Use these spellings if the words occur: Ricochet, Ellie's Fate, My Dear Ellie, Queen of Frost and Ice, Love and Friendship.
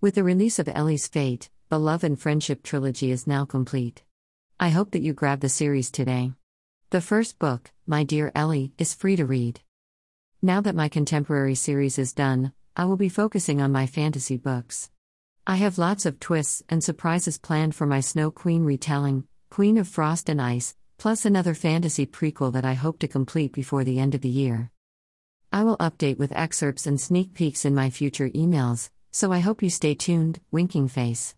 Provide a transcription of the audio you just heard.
With the release of Ellie's Fate, the Love and Friendship trilogy is now complete. I hope that you grab the series today. The first book, My Dear Ellie, is free to read. Now that my contemporary series is done, I will be focusing on my fantasy books. I have lots of twists and surprises planned for my Snow Queen retelling, Queen of Frost and Ice, plus another fantasy prequel that I hope to complete before the end of the year. I will update with excerpts and sneak peeks in my future emails, so I hope you stay tuned, winking face.